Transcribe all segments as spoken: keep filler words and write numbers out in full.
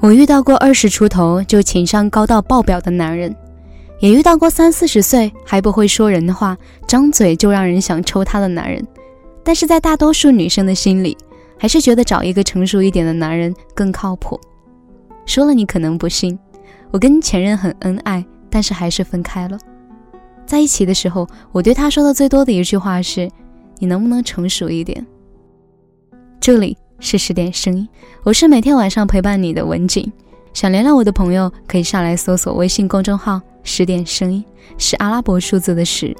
我遇到过二十出头就情商高到爆表的男人，也遇到过三四十岁还不会说人的话，张嘴就让人想抽他的男人。但是在大多数女生的心里，还是觉得找一个成熟一点的男人更靠谱。说了你可能不信，我跟前任很恩爱，但是还是分开了。在一起的时候，我对他说的最多的一句话是，你能不能成熟一点？这里是十点声音，我是每天晚上陪伴你的文景。想联络我的朋友可以上来搜索微信公众号十点声音，是阿拉伯数字的十。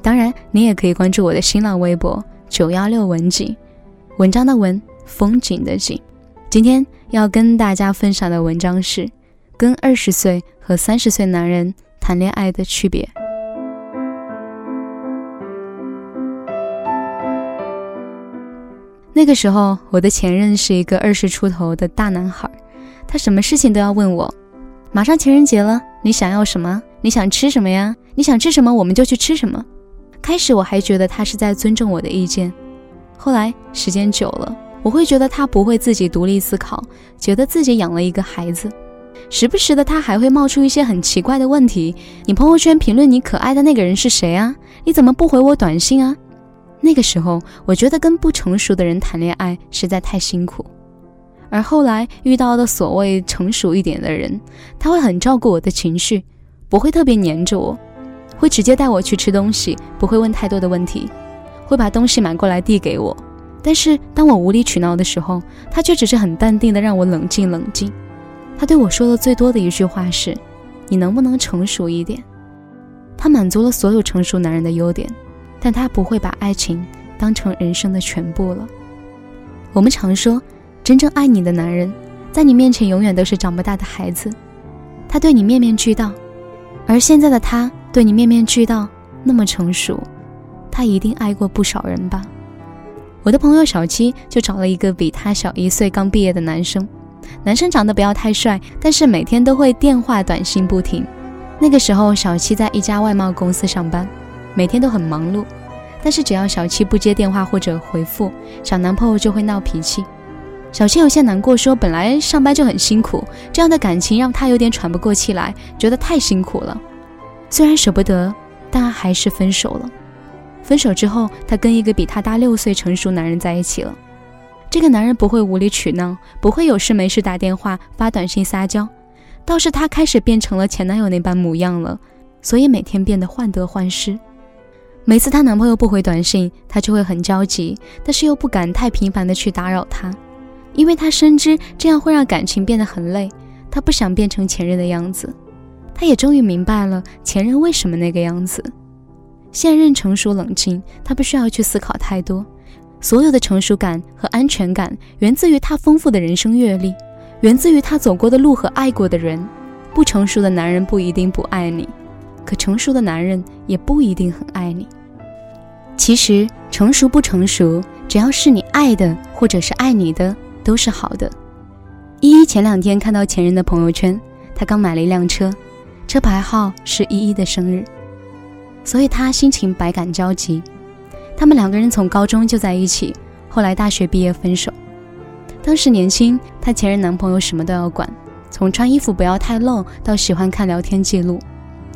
当然你也可以关注我的新浪微博九一六文景，文章的文，风景的景。今天要跟大家分享的文章是跟二十岁和三十岁男人谈恋爱的区别。那个时候我的前任是一个二十出头的大男孩，他什么事情都要问我，马上情人节了，你想要什么？你想吃什么呀？你想吃什么我们就去吃什么。开始我还觉得他是在尊重我的意见，后来时间久了，我会觉得他不会自己独立思考，觉得自己养了一个孩子。时不时的他还会冒出一些很奇怪的问题，你朋友圈评论你可爱的那个人是谁啊？你怎么不回我短信啊？那个时候我觉得跟不成熟的人谈恋爱实在太辛苦。而后来遇到的所谓成熟一点的人，他会很照顾我的情绪，不会特别黏着我，会直接带我去吃东西，不会问太多的问题，会把东西买过来递给我。但是当我无理取闹的时候，他却只是很淡定的让我冷静冷静。他对我说的最多的一句话是，你能不能成熟一点？他满足了所有成熟男人的优点，但他不会把爱情当成人生的全部了。我们常说，真正爱你的男人，在你面前永远都是长不大的孩子，他对你面面俱到。而现在的他对你面面俱到，那么成熟，他一定爱过不少人吧。我的朋友小七就找了一个比他小一岁刚毕业的男生，男生长得不要太帅，但是每天都会电话短信不停。那个时候小七在一家外贸公司上班，每天都很忙碌，但是只要小七不接电话或者回复，小男朋友就会闹脾气。小七有些难过，说本来上班就很辛苦，这样的感情让他有点喘不过气来，觉得太辛苦了。虽然舍不得，但还是分手了。分手之后，他跟一个比他大六岁成熟男人在一起了。这个男人不会无理取闹，不会有事没事打电话发短信撒娇，倒是他开始变成了前男友那般模样了，所以每天变得患得患失。每次她男朋友不回短信，她就会很焦急，但是又不敢太频繁地去打扰他，因为她深知这样会让感情变得很累，她不想变成前任的样子。她也终于明白了前任为什么那个样子。现任成熟冷静，他不需要去思考太多，所有的成熟感和安全感源自于他丰富的人生阅历，源自于他走过的路和爱过的人。不成熟的男人不一定不爱你，可成熟的男人也不一定很爱你。其实成熟不成熟，只要是你爱的或者是爱你的，都是好的。依依前两天看到前任的朋友圈，他刚买了一辆车，车牌号是依依的生日，所以他心情百感交集。他们两个人从高中就在一起，后来大学毕业分手。当时年轻，他前任男朋友什么都要管，从穿衣服不要太露到喜欢看聊天记录，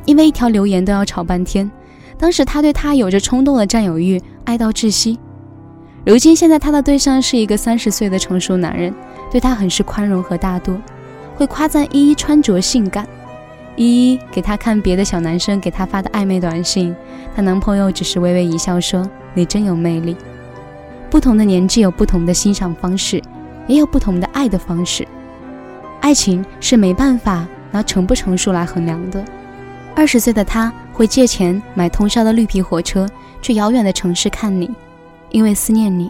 因为一条留言都要吵半天。当时他对他有着冲动的占有欲，爱到窒息。如今现在他的对象是一个三十岁的成熟男人，对他很是宽容和大度，会夸赞依依穿着性感，依依给他看别的小男生给他发的暧昧短信，她男朋友只是微微一笑说，你真有魅力。不同的年纪有不同的欣赏方式，也有不同的爱的方式。爱情是没办法拿成不成熟来衡量的。二十岁的他会借钱买通宵的绿皮火车去遥远的城市看你，因为思念你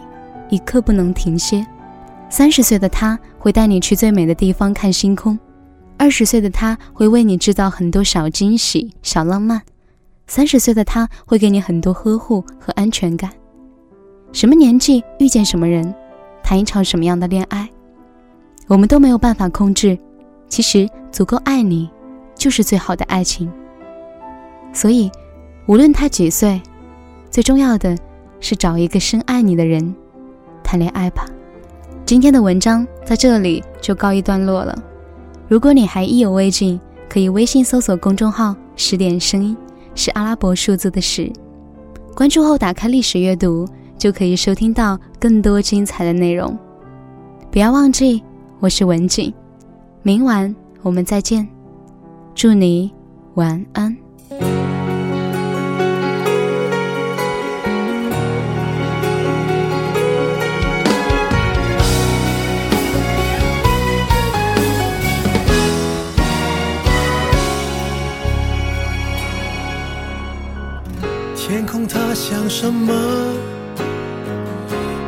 一刻不能停歇。三十岁的他会带你去最美的地方看星空，二十岁的他会为你制造很多小惊喜小浪漫，三十岁的他会给你很多呵护和安全感。什么年纪遇见什么人，谈一场什么样的恋爱，我们都没有办法控制。其实足够爱你就是最好的爱情。所以无论他几岁，最重要的是找一个深爱你的人谈恋爱吧。今天的文章在这里就告一段落了，如果你还意犹未尽，可以微信搜索公众号十点声音，是阿拉伯数字的十。关注后打开历史阅读，就可以收听到更多精彩的内容。不要忘记，我是文景，明晚我们再见，祝你晚安。天空它像什么？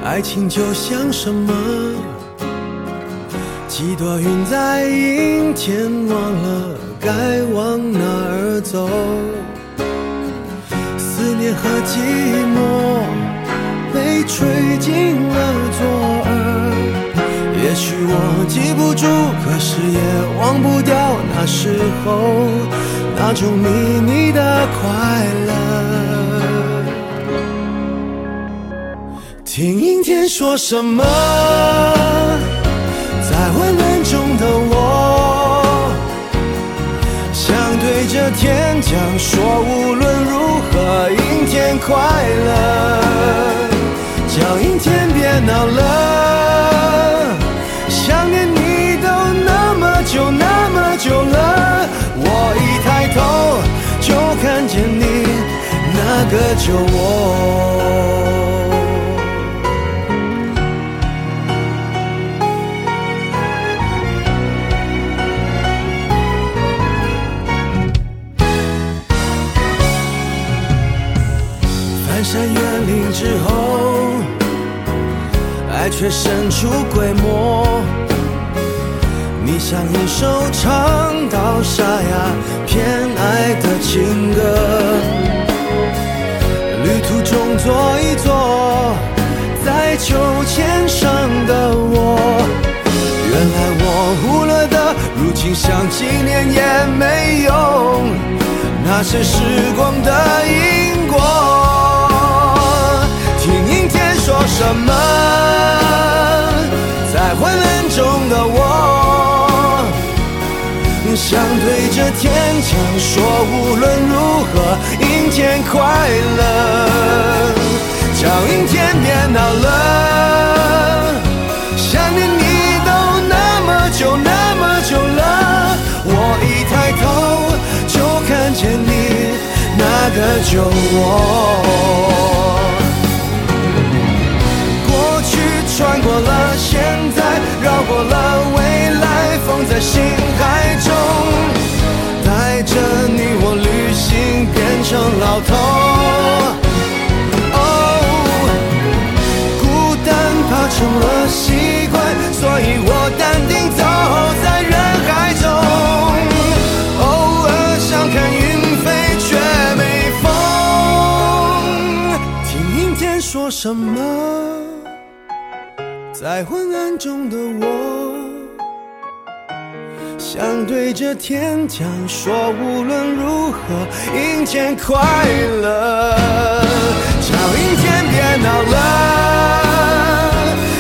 爱情就像什么？几朵云在阴天，忘了该往哪儿走。思念和寂寞被吹进了左耳，也许我记不住，可是也忘不掉那时候那种秘密的快乐。听阴天说什么，在混乱中的我想对着天讲说，无论如何阴天快乐，叫阴天别闹了，想念你都那么久那么久了，我一抬头就看见你那个酒窝。翻山越岭之后，爱却神出鬼没，你像一首唱到沙哑偏爱的情歌。旅途中坐一坐，在秋千上的我，原来我忽略的，如今想纪念也没用，那些时光的因果。说什么，在混乱中的我想对着天讲说，无论如何阴天快乐，叫阴天别闹了，想念你都那么久那么久了，我一抬头就看见你那个酒窝。穿过了现在，绕过了未来，放在心海中，带着你我旅行变成老头。哦，孤单怕成了习惯，所以我淡定走在人海中，偶尔想看云飞却没风。听阴天说什么，在昏暗中的我想对着天讲说，无论如何阴天快乐，叫阴天别闹了，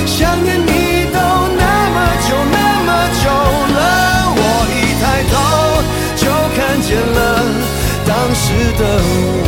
想念你都那么久那么久了，我一抬头就看见了当时的我。